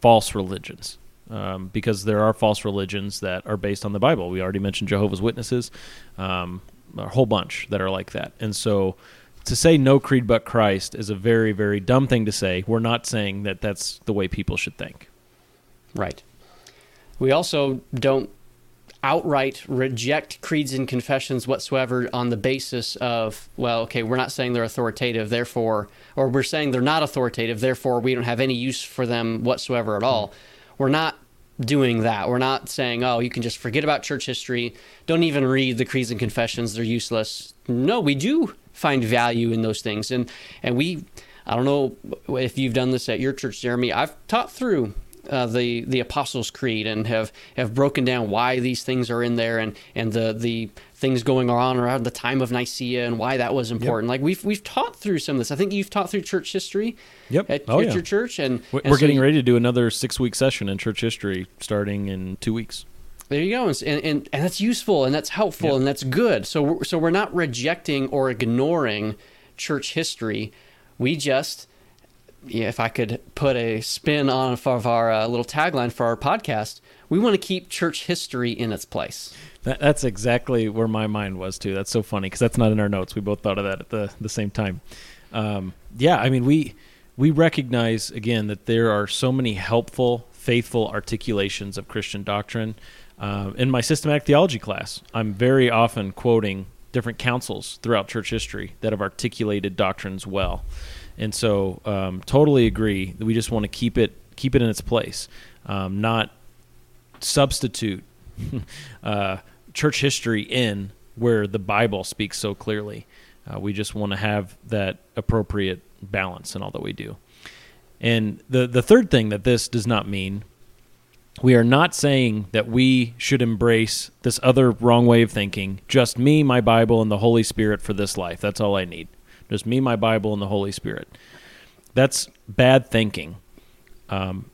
false religions? Um, because there are false religions that are based on the Bible. We already mentioned Jehovah's Witnesses, um, a whole bunch that are like that. And so to say no creed but Christ is a very, very dumb thing to say. We're not saying that that's the way people should think. Right. We also don't outright reject creeds and confessions whatsoever on the basis of, well, okay, we're not saying they're authoritative, therefore, or we're saying they're not authoritative, therefore we don't have any use for them whatsoever at all. We're not doing that. We're not saying, oh, you can just forget about church history. Don't even read the creeds and confessions. They're useless. No, we do find value in those things. And and we, I don't know if you've done this at your church, Jeremy. I've taught through uh, the the Apostles' Creed and have, have broken down why these things are in there and, and the, the things going on around the time of Nicaea and why that was important. Yep. Like we've we've taught through some of this. I think you've taught through church history yep. at, oh, at yeah. your church. And We're and so getting you, ready to do another six-week session in church history starting in two weeks. There you go. And, and, and that's useful and that's helpful yeah. and that's good. So, so we're not rejecting or ignoring church history. We just, yeah, if I could put a spin on of our uh, little tagline for our podcast, we want to keep church history in its place. That, that's exactly where my mind was too. That's so funny because that's not in our notes. We both thought of that at the, the same time. Um, yeah, I mean, we we recognize, again, that there are so many helpful, faithful articulations of Christian doctrine. Uh, in my systematic theology class, I'm very often quoting different councils throughout church history that have articulated doctrines well. And so, um, totally agree that we just want to keep it keep it in its place, um, not substitute uh, church history in where the Bible speaks so clearly. Uh, we just want to have that appropriate balance in all that we do. And the the third thing that this does not mean, we are not saying that we should embrace this other wrong way of thinking, just me, my Bible, and the Holy Spirit for this life. That's all I need. Just me, my Bible, and the Holy Spirit. That's bad thinking. Um,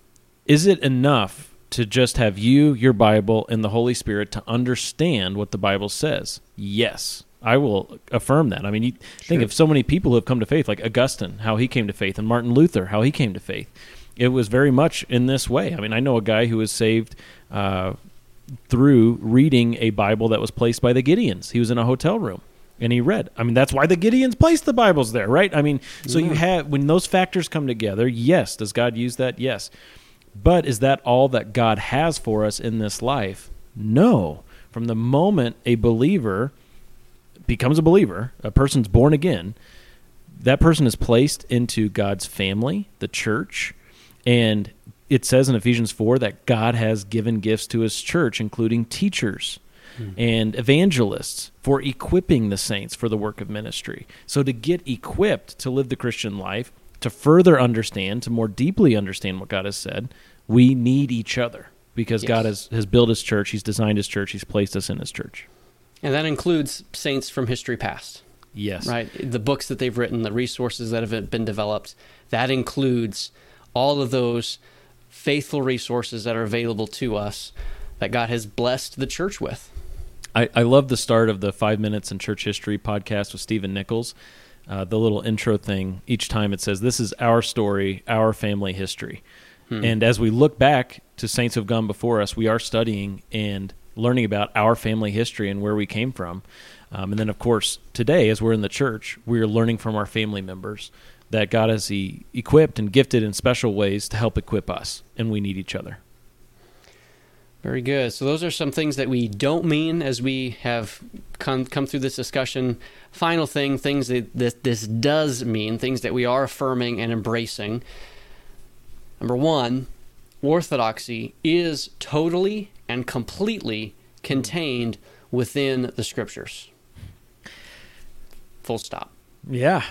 is it enough to just have you, your Bible, and the Holy Spirit to understand what the Bible says? Yes, I will affirm that. I mean, you sure. think of so many people who have come to faith, like Augustine, how he came to faith, and Martin Luther, how he came to faith. It was very much in this way. I mean, I know a guy who was saved uh, through reading a Bible that was placed by the Gideons. He was in a hotel room. And he read. I mean, that's why the Gideons placed the Bibles there, right? I mean, so yeah. you have, when those factors come together, yes. Does God use that? Yes. But is that all that God has for us in this life? No. From the moment a believer becomes a believer, a person's born again, that person is placed into God's family, the church, and it says in Ephesians four that God has given gifts to his church, including teachers and evangelists for equipping the saints for the work of ministry. So to get equipped to live the Christian life, to further understand, to more deeply understand what God has said, we need each other because yes. God has, has built his church, he's designed his church, he's placed us in his church. And that includes saints from history past. Yes. Right? The books that they've written, the resources that have been developed, that includes all of those faithful resources that are available to us that God has blessed the church with. I, I love the start of the Five Minutes in Church History podcast with Stephen Nichols. Uh, the little intro thing, each time it says, this is our story, our family history. Hmm. And as we look back to saints who have gone before us, we are studying and learning about our family history and where we came from. Um, and then, of course, today, as we're in the church, we're learning from our family members that God has e- equipped and gifted in special ways to help equip us, and we need each other. Very good. So those are some things that we don't mean as we have come come through this discussion. Final thing, things that this, this does mean, things that we are affirming and embracing. Number one, orthodoxy is totally and completely contained within the Scriptures. Full stop. Yeah.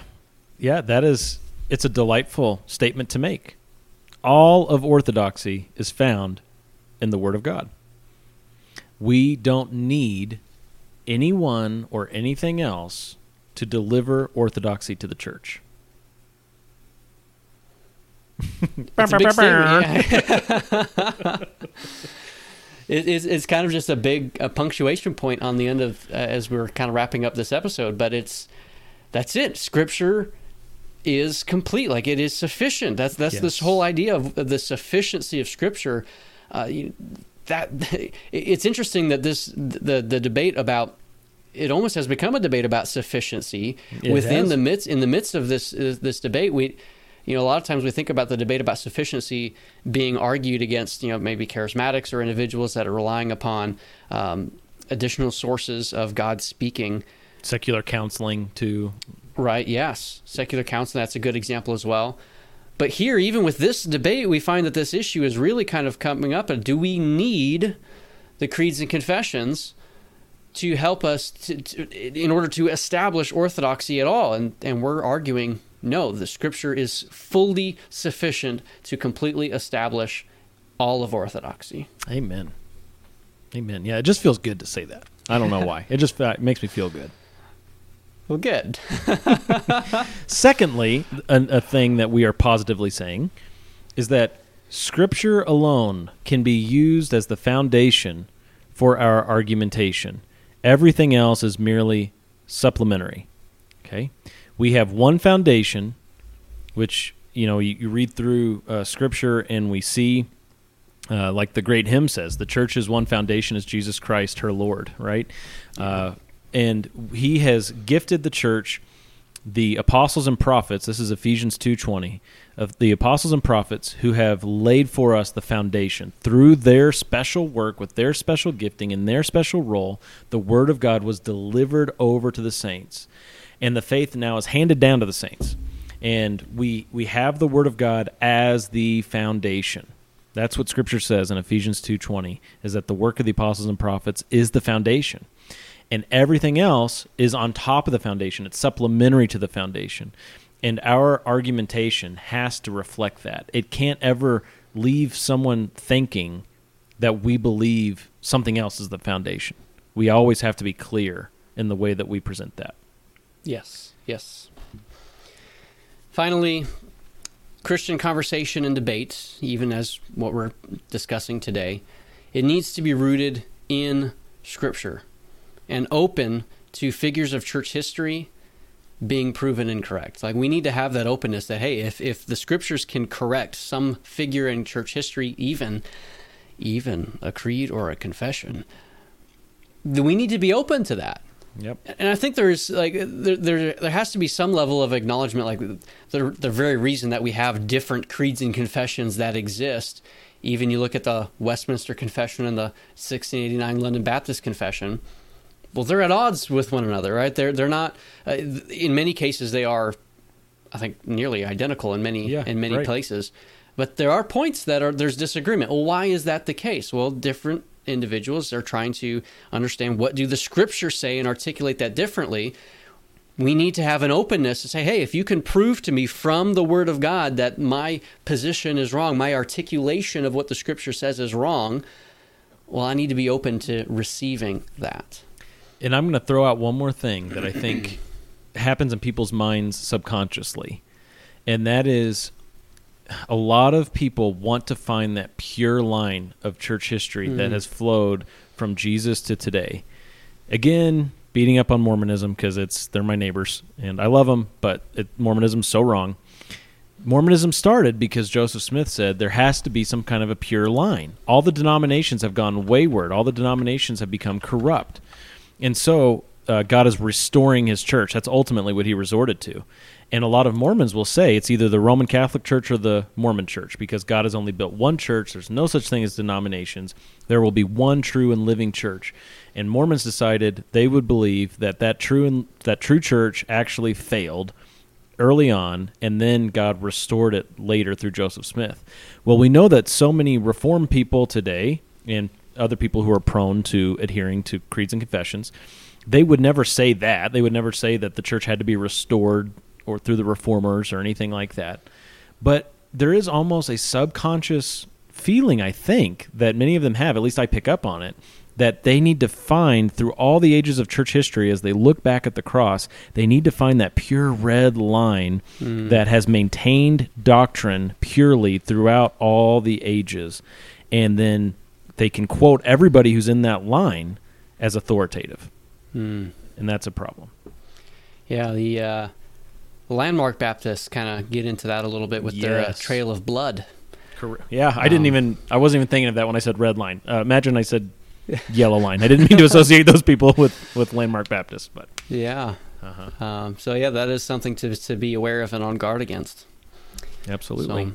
Yeah, that is, it's a delightful statement to make. All of orthodoxy is found in the Word of God. We don't need anyone or anything else to deliver orthodoxy to the church. It's a big statement. Yeah. it, it's, it's kind of just a big a punctuation point on the end of uh, as we're kind of wrapping up this episode, but it's that's it. Scripture is complete. Like it is sufficient. That's that's yes. this whole idea of, of the sufficiency of Scripture. Uh, that it's interesting that this the the debate about it almost has become a debate about sufficiency it within has. the midst in the midst of this this debate. We, you know, a lot of times we think about the debate about sufficiency being argued against, you know, maybe charismatics or individuals that are relying upon um, additional sources of God speaking, secular counseling too. Right? Yes, secular counseling. That's a good example as well. But here, even with this debate, we find that this issue is really kind of coming up. And do we need the creeds and confessions to help us to, to, in order to establish orthodoxy at all? And, and we're arguing, no, the Scripture is fully sufficient to completely establish all of orthodoxy. Amen. Amen. Yeah, it just feels good to say that. I don't know why. It just it makes me feel good. Well, good. Secondly, a, a thing that we are positively saying is that Scripture alone can be used as the foundation for our argumentation. Everything else is merely supplementary. Okay? We have one foundation, which, you know, you, you read through uh, Scripture and we see, uh, like the great hymn says, the church's one foundation is Jesus Christ, her Lord, right? Uh, and he has gifted the church the apostles and prophets. This is Ephesians two twenty, of the apostles and prophets who have laid for us the foundation. Through their special work, with their special gifting and their special role, the word of God was delivered over to the saints. And the faith now is handed down to the saints. And we we have the word of God as the foundation. That's what Scripture says in Ephesians two twenty, is that the work of the apostles and prophets is the foundation. And everything else is on top of the foundation. It's supplementary to the foundation. And our argumentation has to reflect that. It can't ever leave someone thinking that we believe something else is the foundation. We always have to be clear in the way that we present that. Yes, yes. Finally, Christian conversation and debate, even as what we're discussing today, it needs to be rooted in Scripture and open to figures of church history being proven incorrect. Like, we need to have that openness that, hey, if, if the Scriptures can correct some figure in church history, even, even a creed or a confession, then we need to be open to that. Yep. And I think there's like there, there there has to be some level of acknowledgement, like the the very reason that we have different creeds and confessions that exist. Even you look at the Westminster Confession and the sixteen eighty-nine London Baptist Confession. Well, they're at odds with one another, right? They're they're not uh, in many cases they are, I think, nearly identical in many yeah, in many right. places. But there are points that are there's disagreement. Well, why is that the case? Well, different individuals are trying to understand what do the Scriptures say and articulate that differently. We need to have an openness to say, hey, if you can prove to me from the Word of God that my position is wrong, my articulation of what the Scripture says is wrong, well, I need to be open to receiving that. And I'm going to throw out one more thing that I think happens in people's minds subconsciously, and that is, a lot of people want to find that pure line of church history mm. that has flowed from Jesus to today. Again, beating up on Mormonism because it's they're my neighbors, and I love them, but it, Mormonism's so wrong. Mormonism started because Joseph Smith said there has to be some kind of a pure line. All the denominations have gone wayward. All the denominations have become corrupt. And so uh, God is restoring his church. That's ultimately what he resorted to. And a lot of Mormons will say it's either the Roman Catholic Church or the Mormon Church, because God has only built one church. There's no such thing as denominations. There will be one true and living church. And Mormons decided they would believe that that true and that true church actually failed early on, and then God restored it later through Joseph Smith. Well, we know that so many Reformed people today and other people who are prone to adhering to creeds and confessions, they would never say that. They would never say that the church had to be restored or through the reformers or anything like that. But there is almost a subconscious feeling, I think, that many of them have, at least I pick up on it, that they need to find through all the ages of church history as they look back at the cross, they need to find that pure red line mm. that has maintained doctrine purely throughout all the ages. And then they can quote everybody who's in that line as authoritative. Mm. And that's a problem. Yeah, the... Uh Landmark Baptists kind of get into that a little bit with yes. their uh, Trail of Blood. Correct. Yeah, I um, didn't even, I wasn't even thinking of that when I said red line. Uh, imagine I said yellow line. I didn't mean to associate those people with, with Landmark Baptists, but. Yeah. Uh-huh. Um, so yeah, that is something to, to be aware of and on guard against. Absolutely. So,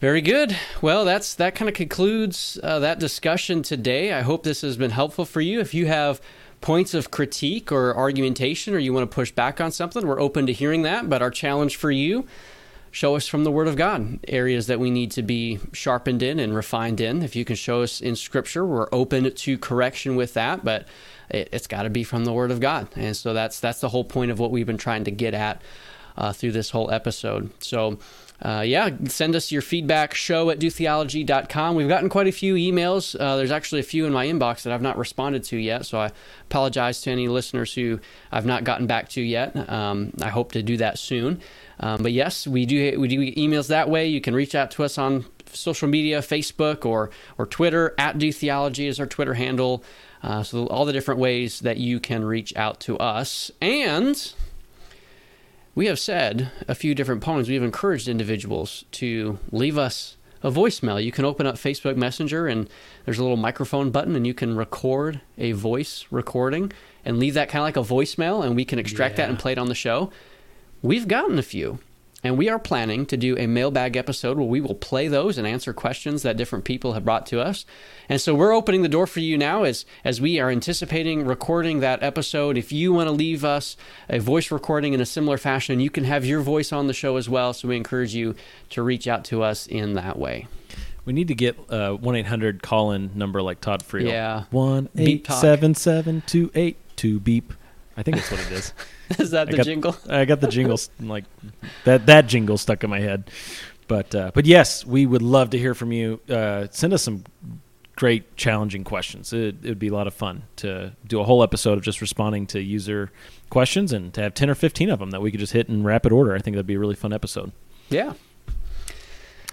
very good. Well, that's that kind of concludes uh, that discussion today. I hope this has been helpful for you. If you have points of critique or argumentation, or you want to push back on something, we're open to hearing that. But our challenge for you, show us from the Word of God areas that we need to be sharpened in and refined in. If you can show us in Scripture, we're open to correction with that, but it, it's got to be from the Word of God. And so that's that's the whole point of what we've been trying to get at uh, through this whole episode. So Uh, yeah, send us your feedback, show at do theology dot com. We've gotten quite a few emails. Uh, there's actually a few in my inbox that I've not responded to yet, so I apologize to any listeners who I've not gotten back to yet. Um, I hope to do that soon. Um, but yes, we do we do emails that way. You can reach out to us on social media, Facebook or or Twitter, at Do Theology is our Twitter handle. Uh, so all the different ways that you can reach out to us. And we have said a few different poems. We've encouraged individuals to leave us a voicemail. You can open up Facebook Messenger, and there's a little microphone button, and you can record a voice recording and leave that kind of like a voicemail, and we can extract yeah. that and play it on the show. We've gotten a few, and we are planning to do a mailbag episode where we will play those and answer questions that different people have brought to us. And so we're opening the door for you now as as we are anticipating recording that episode. If you want to leave us a voice recording in a similar fashion, you can have your voice on the show as well. So we encourage you to reach out to us in that way. We need to get a one eight hundred call-in number like Todd Friel. Yeah. one eight seven seven two eight two beep. I think that's what it is. Is that I the got, jingle? I got the jingle like that. That jingle stuck in my head, but uh, but yes, we would love to hear from you. Uh, send us some great challenging questions. It would be a lot of fun to do a whole episode of just responding to user questions and to have ten or fifteen of them that we could just hit in rapid order. I think that'd be a really fun episode. Yeah.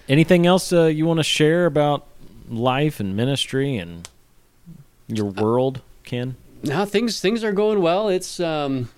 Anything else uh, you want to share about life and ministry and your world, Ken? No, things things are going well. It's um,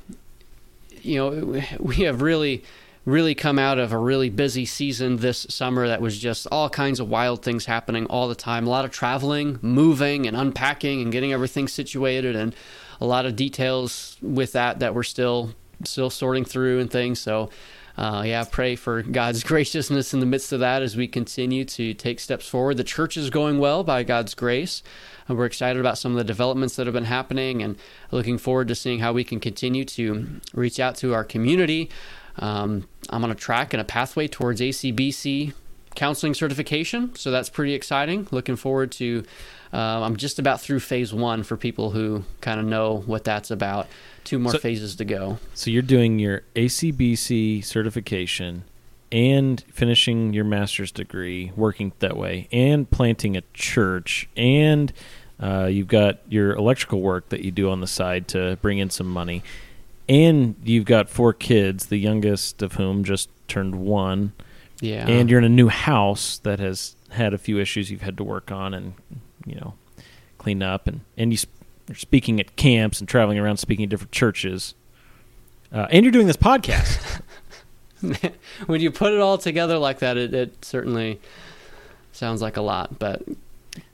you know, we have really, really come out of a really busy season this summer that was just all kinds of wild things happening all the time. A lot of traveling, moving, and unpacking, and getting everything situated, and a lot of details with that that we're still still sorting through and things. So, uh, yeah, pray for God's graciousness in the midst of that as we continue to take steps forward. The church is going well by God's grace. And we're excited about some of the developments that have been happening and looking forward to seeing how we can continue to reach out to our community. Um, I'm on a track and a pathway towards A C B C counseling certification, so that's pretty exciting. Looking forward to, uh, I'm just about through phase one for people who kind of know what that's about. Two more so, phases to go. So you're doing your A C B C certification and finishing your master's degree, working that way, and planting a church, and uh, you've got your electrical work that you do on the side to bring in some money, and you've got four kids, the youngest of whom just turned one, yeah, and you're in a new house that has had a few issues you've had to work on and, you know, clean up, and, and you sp- you're speaking at camps and traveling around speaking at different churches, uh, and you're doing this podcast. When you put it all together like that, it, it certainly sounds like a lot, but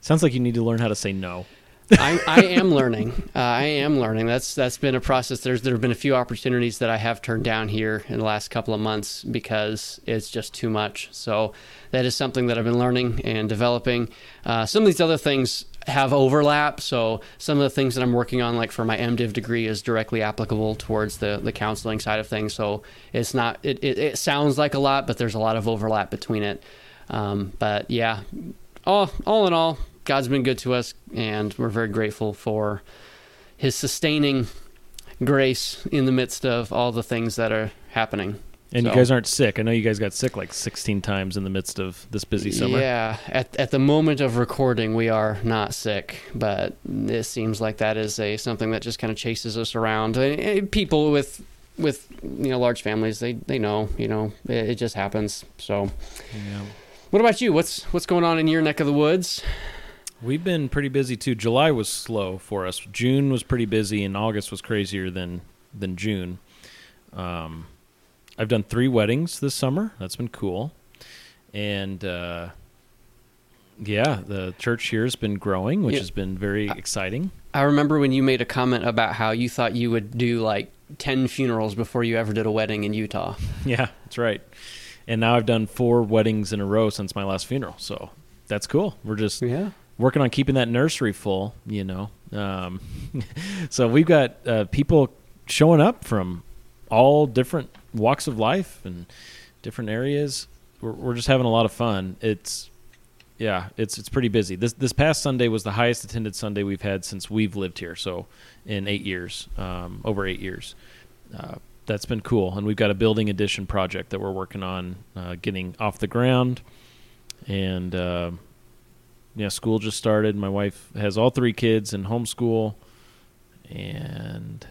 sounds like you need to learn how to say no. I, I am learning. Uh, I am learning. That's that's been a process. There's there have been a few opportunities that I have turned down here in the last couple of months because it's just too much. So that is something that I've been learning and developing. Uh, some of these other things have overlap, so some of the things that I'm working on, like for my MDiv degree, is directly applicable towards the the counseling side of things. So it's not. It it, it sounds like a lot, but there's a lot of overlap between it. Um, but yeah, all all in all. God's been good to us, and we're very grateful for his sustaining grace in the midst of all the things that are happening. And so, you guys aren't sick. I know you guys got sick like sixteen times in the midst of this busy summer. Yeah. At at the moment of recording, we are not sick, but it seems like that is a something that just kind of chases us around. People with with you know large families, they, they know, you know, it, it just happens. So yeah. What about you? What's what's going on in your neck of the woods? We've been pretty busy, too. July was slow for us. June was pretty busy, and August was crazier than than June. Um, I've done three weddings this summer. That's been cool. And, uh, yeah, the church here has been growing, which yeah. has been very exciting. I remember when you made a comment about how you thought you would do, like, ten funerals before you ever did a wedding in Utah. Yeah, that's right. And now I've done four weddings in a row since my last funeral, so that's cool. We're just... yeah. working on keeping that nursery full, you know. Um, so we've got uh, people showing up from all different walks of life and different areas. We're, we're just having a lot of fun. It's, yeah, it's it's pretty busy. This this past Sunday was the highest attended Sunday we've had since we've lived here, so in eight years, um, over eight years. Uh, that's been cool. And we've got a building addition project that we're working on uh, getting off the ground. And uh, yeah, school just started. My wife has all three kids in homeschool. And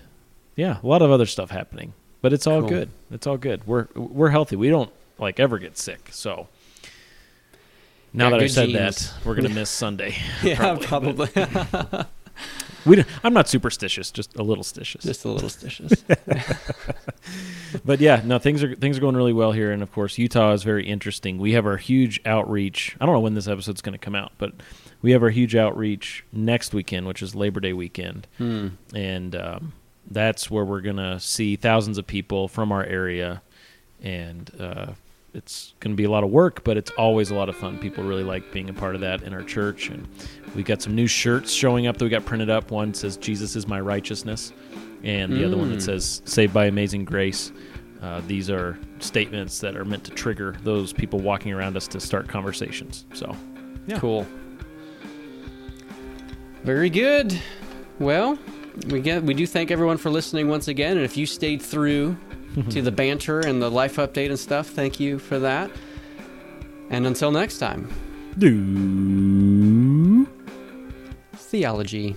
yeah, a lot of other stuff happening. But it's all cool. good. It's all good. We're we're healthy. We don't like ever get sick. So now yeah, that I've said genes. that, we're gonna miss Sunday. yeah, probably. probably. We don't, I'm not superstitious, just a little stitious. Just a little stitious. But yeah, no, things are things are going really well here, and of course, Utah is very interesting. We have our huge outreach. I don't know when this episode's going to come out, but we have our huge outreach next weekend, which is Labor Day weekend, hmm. and um, that's where we're going to see thousands of people from our area, and uh, it's going to be a lot of work, but it's always a lot of fun. People really like being a part of that in our church, and we got some new shirts showing up that we got printed up. One says, "Jesus is my righteousness," and the mm. other one that says, "Saved by amazing grace." Uh, these are statements that are meant to trigger those people walking around us to start conversations. So, yeah. Cool. Very good. Well, we get, we do thank everyone for listening once again, and if you stayed through to the banter and the life update and stuff, thank you for that. And until next time. Do... Theology.